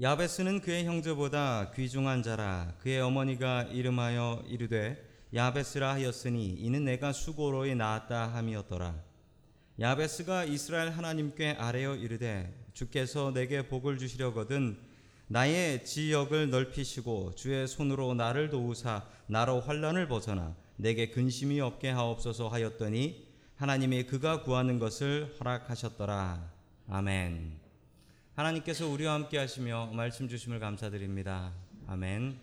야베스는 그의 형제보다 귀중한 자라. 그의 어머니가 이름하여 이르되 야베스라 하였으니 이는 내가 수고로이 낳았다 함이었더라. 야베스가 이스라엘 하나님께 아뢰어 이르되 주께서 내게 복을 주시려거든 나의 지역을 넓히시고 주의 손으로 나를 도우사 나로 환난을 벗어나 내게 근심이 없게 하옵소서 하였더니 하나님이 그가 구하는 것을 허락하셨더라. 아멘. 하나님께서 우리와 함께 하시며 말씀 주심을 감사드립니다. 아멘.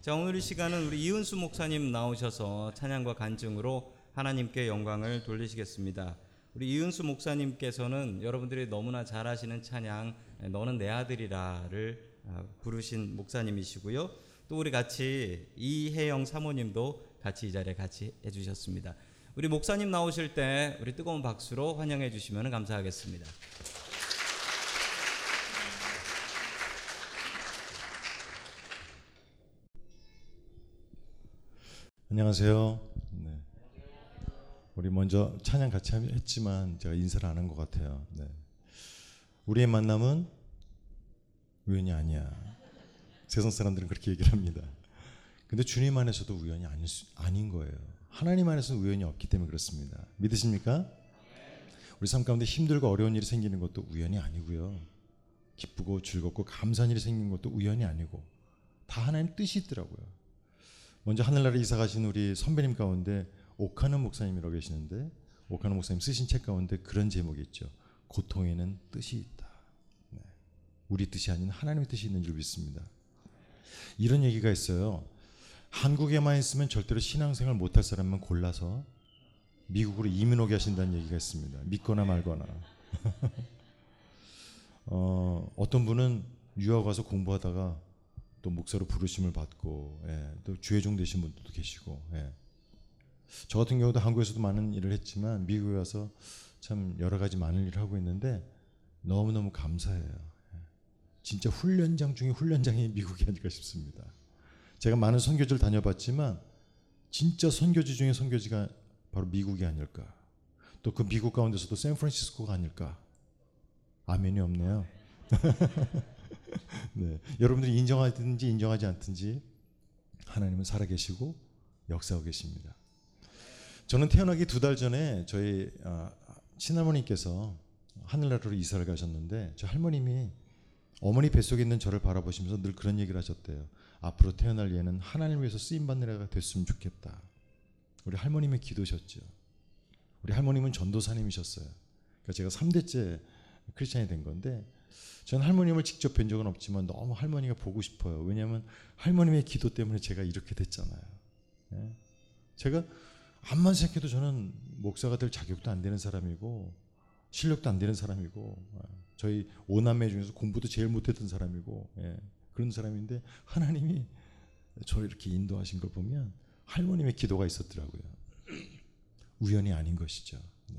자, 오늘 이 시간은 우리 이은수 목사님 나오셔서 찬양과 간증으로 하나님께 영광을 돌리시겠습니다. 우리 이은수 목사님께서는 여러분들이 너무나 잘 아시는 찬양 너는 내 아들이라를 부르신 목사님이시고요. 또 우리 같이 이혜영 사모님도 같이 이 자리에 같이 해주셨습니다. 우리 목사님 나오실 때 우리 뜨거운 박수로 환영해 주시면 감사하겠습니다. 안녕하세요. 네. 우리 먼저 찬양 같이 했지만 제가 인사를 안 한 것 같아요. 네. 우리의 만남은 우연이 아니야. 세상 사람들은 그렇게 얘기를 합니다. 근데 주님 안에서도 우연이 아닌 거예요. 하나님 안에서는 우연이 없기 때문에 그렇습니다. 믿으십니까? 우리 삶 가운데 힘들고 어려운 일이 생기는 것도 우연이 아니고요. 기쁘고 즐겁고 감사한 일이 생기는 것도 우연이 아니고 다 하나님 뜻이 있더라고요. 먼저 하늘나라에 이사 가신 우리 선배님 가운데 오카노 목사님이라고 계시는데 오카노 목사님 쓰신 책 가운데 그런 제목이 있죠. 고통에는 뜻이 있다. 네. 우리 뜻이 아닌 하나님의 뜻이 있는 줄 믿습니다. 이런 얘기가 있어요. 한국에만 있으면 절대로 신앙생활 못할 사람만 골라서 미국으로 이민 오게 하신다는 얘기가 있습니다. 믿거나 말거나. 어떤 분은 유학 와서 공부하다가 또 목사로 부르심을 받고, 예, 또 주회종 되신 분들도 계시고, 예. 저 같은 경우도 한국에서도 많은 일을 했지만 미국에 와서 참 여러 가지 많은 일을 하고 있는데 너무너무 감사해요. 예. 진짜 훈련장 중에 훈련장이 미국이 아닐까 싶습니다. 제가 많은 선교지를 다녀봤지만 진짜 선교지 중에 선교지가 바로 미국이 아닐까. 또 그 미국 가운데서도 샌프란시스코가 아닐까. 아멘이 없네요. 네, 여러분들이 인정하든지 인정하지 않든지 하나님은 살아계시고 역사하고 계십니다. 저는 태어나기 2달 전에 저희 친할머니께서 하늘나라로 이사를 가셨는데 저 할머님이 어머니 뱃속에 있는 저를 바라보시면서 늘 그런 얘기를 하셨대요. 앞으로 태어날 얘는 하나님을 위해서 쓰임받는 애가 됐으면 좋겠다. 우리 할머님의 기도셨죠. 우리 할머님은 전도사님이셨어요. 그러니까 제가 3대째 크리스찬이 된 건데 전 할머님을 직접 뵌 적은 없지만 너무 할머니가 보고 싶어요. 왜냐하면 할머님의 기도 때문에 제가 이렇게 됐잖아요. 예? 제가 암만 생각해도 저는 목사가 될 자격도 안 되는 사람이고 실력도 안 되는 사람이고 저희 5남매 중에서 공부도 제일 못했던 사람이고, 예, 그런 사람인데 하나님이 저를 이렇게 인도하신 걸 보면 할머님의 기도가 있었더라고요. 우연이 아닌 것이죠. 네.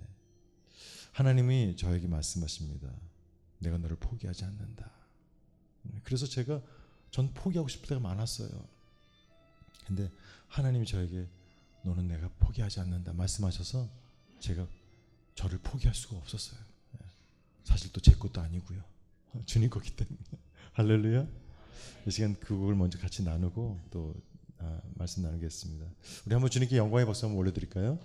하나님이 저에게 말씀하십니다. 내가 너를 포기하지 않는다. 그래서 제가 전 포기하고 싶을 때가 많았어요. 근데 하나님이 저에게 너는 내가 포기하지 않는다 말씀하셔서 제가 저를 포기할 수가 없었어요. 사실 또 제 것도 아니고요. 주님 거기 때문에. 할렐루야. 이 시간 그 곡을 먼저 같이 나누고 또 말씀 나누겠습니다. 우리 한번 주님께 영광의 박수 한번 올려드릴까요? 네.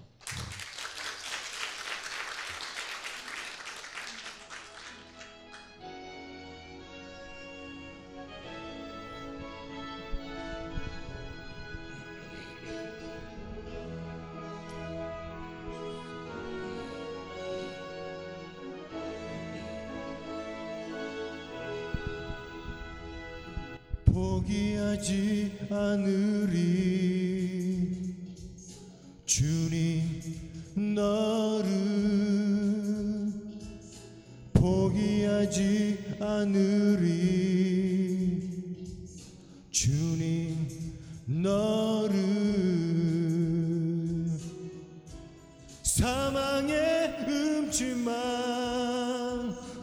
포기하지 않으리 주님 너를 포기하지 않으리 주님 너를 사망의 음침한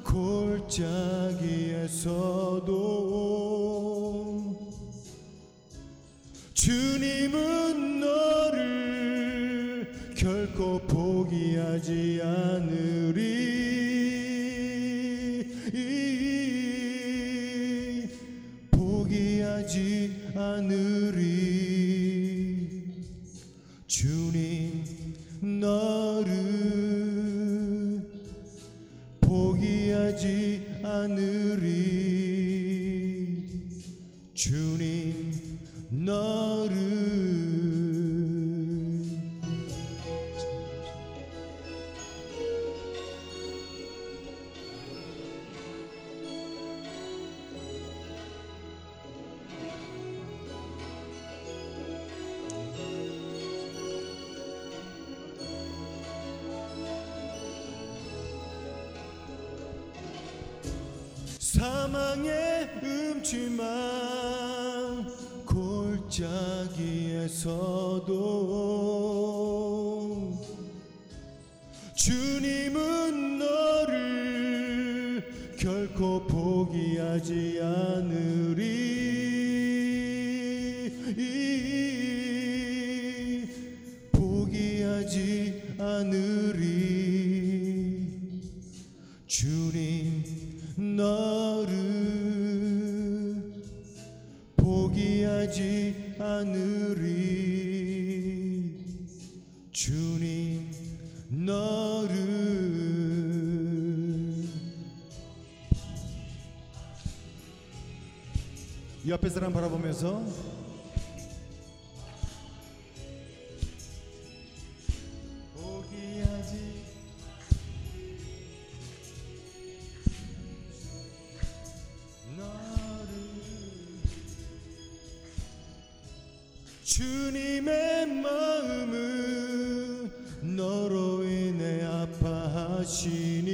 골짜기에서도 주님은 너를 결코 포기하지 않으리 사망의 음침한 골짜기에서도 주님은 너를 결코 포기하지 않으리, 포기하지 않으리. 주님 너를 포기하지 않으리. 주님 너를. 옆에 사람 바라보면서 포기하지. 주님의 마음은 너로 인해 아파하시니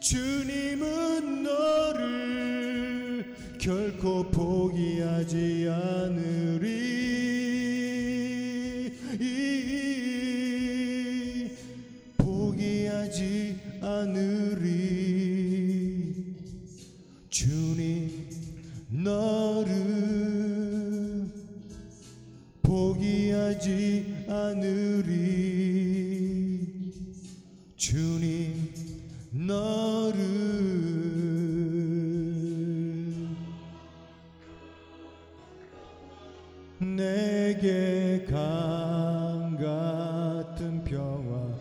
주님은 너를 결코 포기하지 않으리, 포기하지 않으리. 주님 너를 포기하지 않으리. 주님 너를. 내게 강 같은 평화,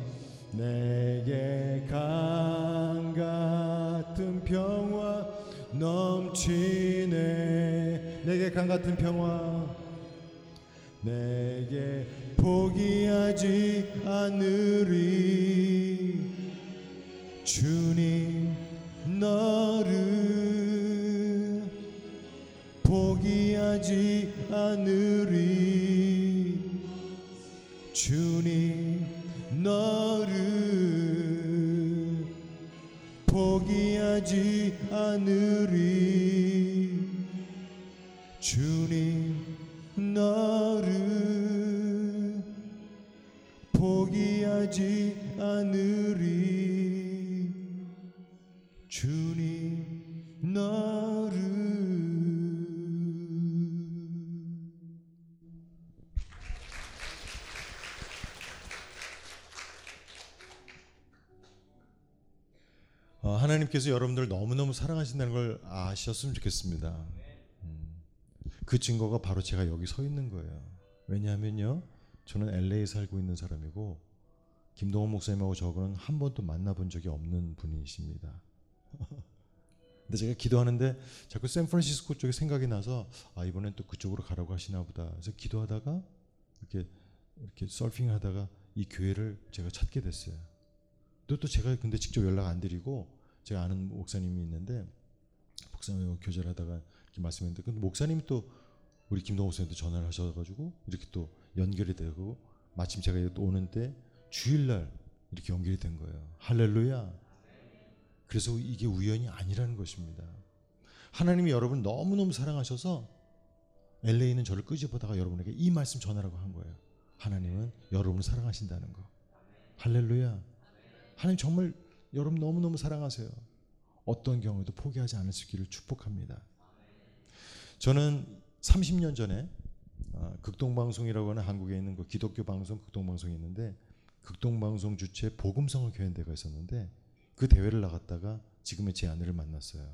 내게 강 같은 평화 넘치네. 내게 강 같은 평화. 내게 포기하지 않으리. 주님 너를 포기하지 않으리. 주님 너를 포기하지 않으리. 주님 너를 포기하지 않으리. 주님 너를. 하나님께서 여러분들 너무너무 사랑하신다는 걸 아셨으면 좋겠습니다. 그 증거가 바로 제가 여기 서 있는 거예요. 왜냐하면요, 저는 LA에 살고 있는 사람이고 김동호 목사님하고 저하고는 한 번도 만나본 적이 없는 분이십니다. 근데 제가 기도하는데 자꾸 샌프란시스코 쪽에 생각이 나서 아 이번엔 또 그쪽으로 가라고 하시나 보다. 그래서 기도하다가 이렇게 서핑하다가 이 교회를 제가 찾게 됐어요. 또 제가 근데 직접 연락 안 드리고 제가 아는 목사님이 있는데 목사님하고 교제를 하다가 이렇게 말씀했는데 근데 목사님이 또 우리 김동호 목사님한테 전화를 하셔가지고 이렇게 또 연결이 되고 마침 제가 또 오는 때 주일날 이렇게 연결이 된 거예요. 할렐루야. 그래서 이게 우연이 아니라는 것입니다. 하나님이 여러분 너무너무 사랑하셔서 LA는 저를 끄집어다가 여러분에게 이 말씀 전하라고 한 거예요. 하나님은 여러분을 사랑하신다는 거. 할렐루야. 하나님 정말 여러분 너무너무 사랑하세요. 어떤 경우에도 포기하지 않을 수 있기를 축복합니다. 저는 30년 전에 극동방송이라고 하는 한국에 있는 그 기독교 방송 극동방송이 있는데 극동방송 주최 복음성화 교회대회가 있었는데 그 대회를 나갔다가 지금의 제 아내를 만났어요.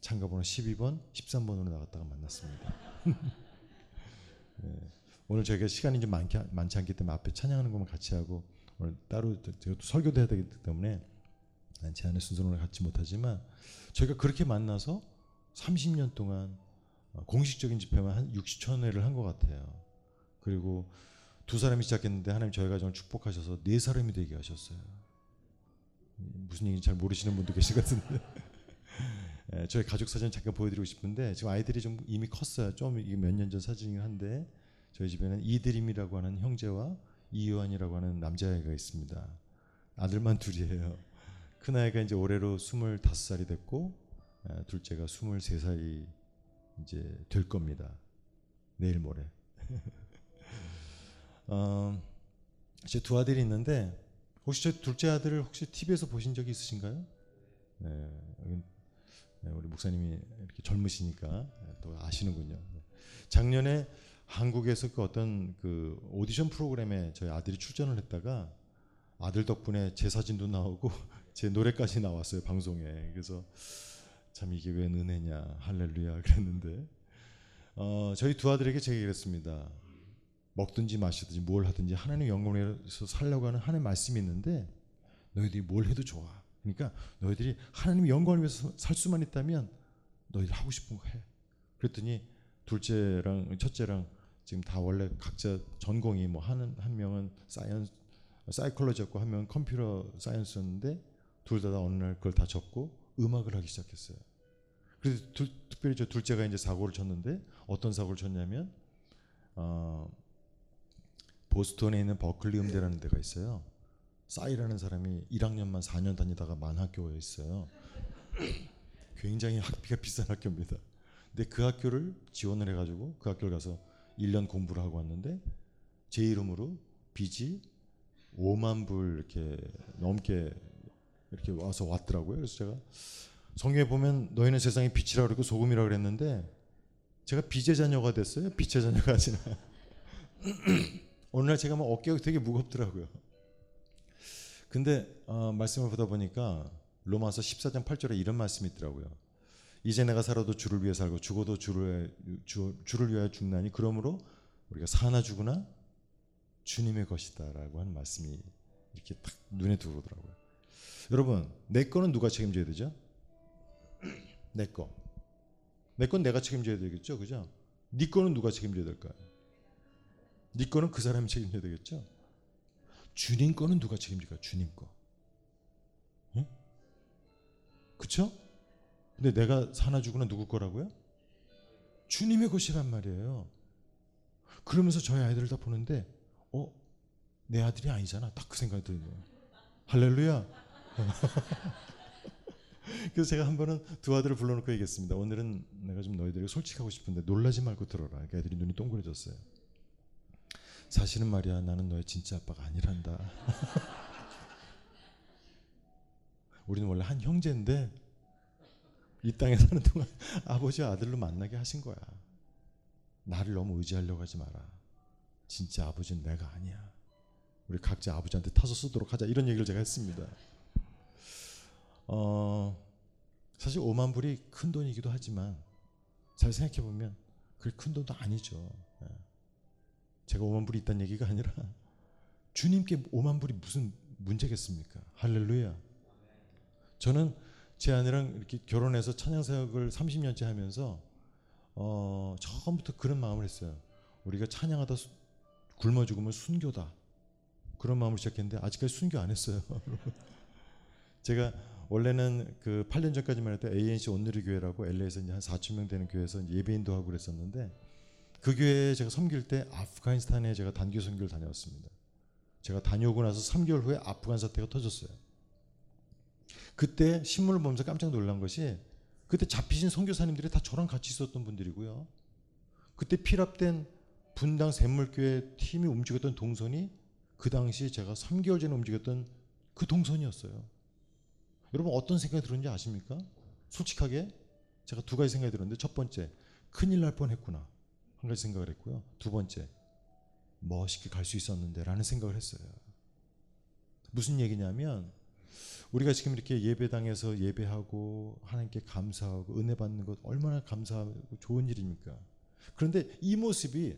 참가번호 12번, 13번으로 나갔다가 만났습니다. 네. 오늘 저희가 시간이 좀 많지 않기 때문에 앞에 찬양하는 것만 같이 하고 오늘 따로 제가 또 설교도 해야 되기 때문에 제 아내 순서는 갖지 못하지만 저희가 그렇게 만나서 30년 동안 공식적인 집회만 한 60,000회를 한 것 같아요. 그리고 두 사람이 시작했는데 하나님 저희 가정을 축복하셔서 4사람이 되게 하셨어요. 무슨 얘기인지 잘 모르시는 분도 계실 것 같은데 저희 가족 사진 잠깐 보여드리고 싶은데 지금 아이들이 좀 이미 컸어요. 좀 이게 몇 년 전 사진이긴 한데 저희 집에는 이드림이라고 하는 형제와 이요한이라고 하는 남자아이가 있습니다. 아들만 둘이에요. 큰 아이가 이제 올해로 25살이 됐고 둘째가 23살이 이제 될 겁니다. 내일 모레. 제 두 아들이 있는데 혹시 제 둘째 아들을 혹시 TV에서 보신 적이 있으신가요? 네, 우리 목사님이 이렇게 젊으시니까 또 아시는군요. 작년에 한국에서 그 어떤 그 오디션 프로그램에 저희 아들이 출전을 했다가 아들 덕분에 제 사진도 나오고 제 노래까지 나왔어요, 방송에. 그래서 참 이게 웬 은혜냐, 할렐루야 그랬는데 저희 두 아들에게 제가 이랬습니다. 먹든지 마시든지 뭘 하든지 하나님 영광에서 살려고 하는 하나님의 말씀이 있는데 너희들이 뭘 해도 좋아. 그러니까 너희들이 하나님 영광을 위해서 살 수만 있다면 너희들 하고 싶은 거 해. 그랬더니 둘째랑 첫째랑 지금 다 원래 각자 전공이 뭐 한 명은 사이콜로지였고 한 명은 컴퓨터 사이언스였는데 둘 다 어느 날 그걸 다 접고 음악을 하기 시작했어요. 그래서 특별히 저 둘째가 이제 사고를 쳤는데 어떤 사고를 쳤냐면 보스턴에 있는 버클리 음대라는 데가 있어요. 싸이라는 사람이 1학년만 4년 다니다가 만학교에 있어요. 굉장히 학비가 비싼 학교입니다. 근데 그 학교를 지원을 해가지고 그 학교를 가서 1년 공부를 하고 왔는데 제 이름으로 빚이 5만 불 이렇게 넘게 이렇게 와서 왔더라고요. 그래서 제가 성경에 보면 너희는 세상의 빛이라고 그랬고 소금이라고 그랬는데 제가 빛의 자녀가 됐어요. 빛의 자녀가 아니라 오늘 제가 막 어깨가 되게 무겁더라고요. 근데 말씀을 보다 보니까 로마서 14장 8절에 이런 말씀이 있더라고요. 이제 내가 살아도 주를 위해 살고 죽어도 주를 위하여 죽나니 그러므로 우리가 사나 죽으나 주님의 것이다 라고 하는 말씀이 이렇게 딱 눈에 들어오더라고요. 여러분, 내 거는 누가 책임져야 되죠? 내 거. 내 건 내가 책임져야 되겠죠, 그죠? 네 거는 누가 책임져야 될까요? 네 거는 그 사람이 책임져야 되겠죠? 주님 거는 누가 책임질까요? 주님 거. 응? 그쵸? 근데 내가 사나 죽으나 누구 거라고요? 주님의 것이란 말이에요. 그러면서 저희 아이들을 다 보는데 내 아들이 아니잖아. 딱 그 생각이 드는 거예요. 할렐루야. 그래서 제가 한 번은 두 아들을 불러놓고 얘기했습니다. 오늘은 내가 좀 너희들에게 솔직하고 싶은데 놀라지 말고 들어라. 그러니까 애들이 눈이 동그래졌어요. 사실은 말이야, 나는 너의 진짜 아빠가 아니란다. 우리는 원래 한 형제인데 이 땅에 사는 동안 아버지와 아들로 만나게 하신 거야. 나를 너무 의지하려고 하지 마라. 진짜 아버지는 내가 아니야. 우리 각자 아버지한테 타서 쓰도록 하자. 이런 얘기를 제가 했습니다. 사실 5만 불이 큰 돈이기도 하지만 잘 생각해보면 그게 큰 돈도 아니죠. 제가 5만 불이 있다는 얘기가 아니라 주님께 5만 불이 무슨 문제겠습니까? 할렐루야. 저는 제 아내랑 이렇게 결혼해서 찬양사역을 30년째 하면서 처음부터 그런 마음을 했어요. 우리가 찬양하다 굶어 죽으면 순교다. 그런 마음을 시작했는데 아직까지 순교 안 했어요. 제가 원래는 그 8년 전까지만 해도 ANC 온누리 교회라고 LA에서 이제 한 4,000명 되는 교회에서 예배인도 하고 그랬었는데 그 교회에 제가 섬길 때 아프가니스탄에 제가 단교 선교를 다녀왔습니다. 제가 다녀오고 나서 3개월 후에 아프간 사태가 터졌어요. 그때 신문을 보면서 깜짝 놀란 것이 그때 잡히신 선교사님들이 다 저랑 같이 있었던 분들이고요. 그때 피랍된 분당 샘물교회 팀이 움직였던 동선이 그 당시 제가 3개월 전에 움직였던 그 동선이었어요. 여러분, 어떤 생각이 들었는지 아십니까? 솔직하게 제가 두 가지 생각이 들었는데 첫 번째, 큰일 날 뻔했구나. 한 가지 생각을 했고요. 두 번째, 멋있게 갈 수 있었는데 라는 생각을 했어요. 무슨 얘기냐면 우리가 지금 이렇게 예배당에서 예배하고 하나님께 감사하고 은혜 받는 것 얼마나 감사하고 좋은 일입니까? 그런데 이 모습이,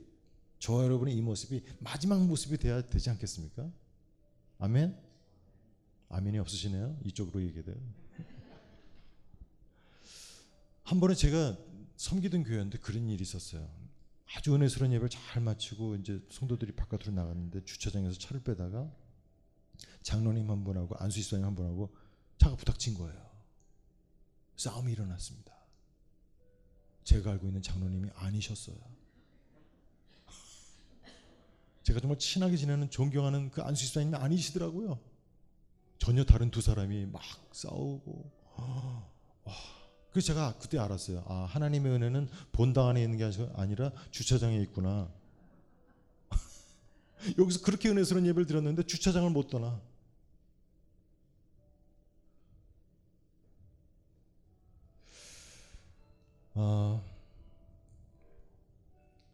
저와 여러분의 이 모습이 마지막 모습이 돼야 되지 않겠습니까? 아멘? 아멘이 없으시네요. 이쪽으로 얘기해야 돼요. 한 번은 제가 섬기던 교회였는데 그런 일이 있었어요. 아주 은혜스러운 예배를 잘 마치고 이제 성도들이 바깥으로 나갔는데 주차장에서 차를 빼다가 장로님 한 분하고 안수집사님 한 분하고 차가 부닥친 거예요. 싸움이 일어났습니다. 제가 알고 있는 장로님이 아니셨어요. 제가 정말 친하게 지내는 존경하는 그 안수집사님이 아니시더라고요. 전혀 다른 두 사람이 막 싸우고. 와. 그래서 제가 그때 알았어요. 아, 하나님의 은혜는 본당 안에 있는 게 아니라 주차장에 있구나. 여기서 그렇게 은혜스러운 예배를 드렸는데 주차장을 못 떠나.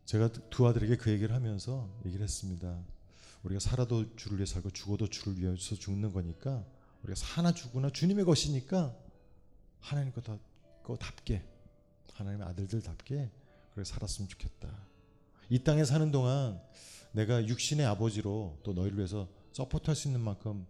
제가 두 아들에게 그 얘기를 하면서 얘기를 했습니다. 우리가 살아도 주를 위해 살고 죽어도 주를 위해서 죽는 거니까, 우리가 사나 죽으나 주님의 것이니까 하나님 거답게, 하나님의 아들들답게 그렇게 살았으면 좋겠다. 이 땅에 사는 동안 내가 육신의 아버지로 또 너희를 위해서 서포트할 수 있는 만큼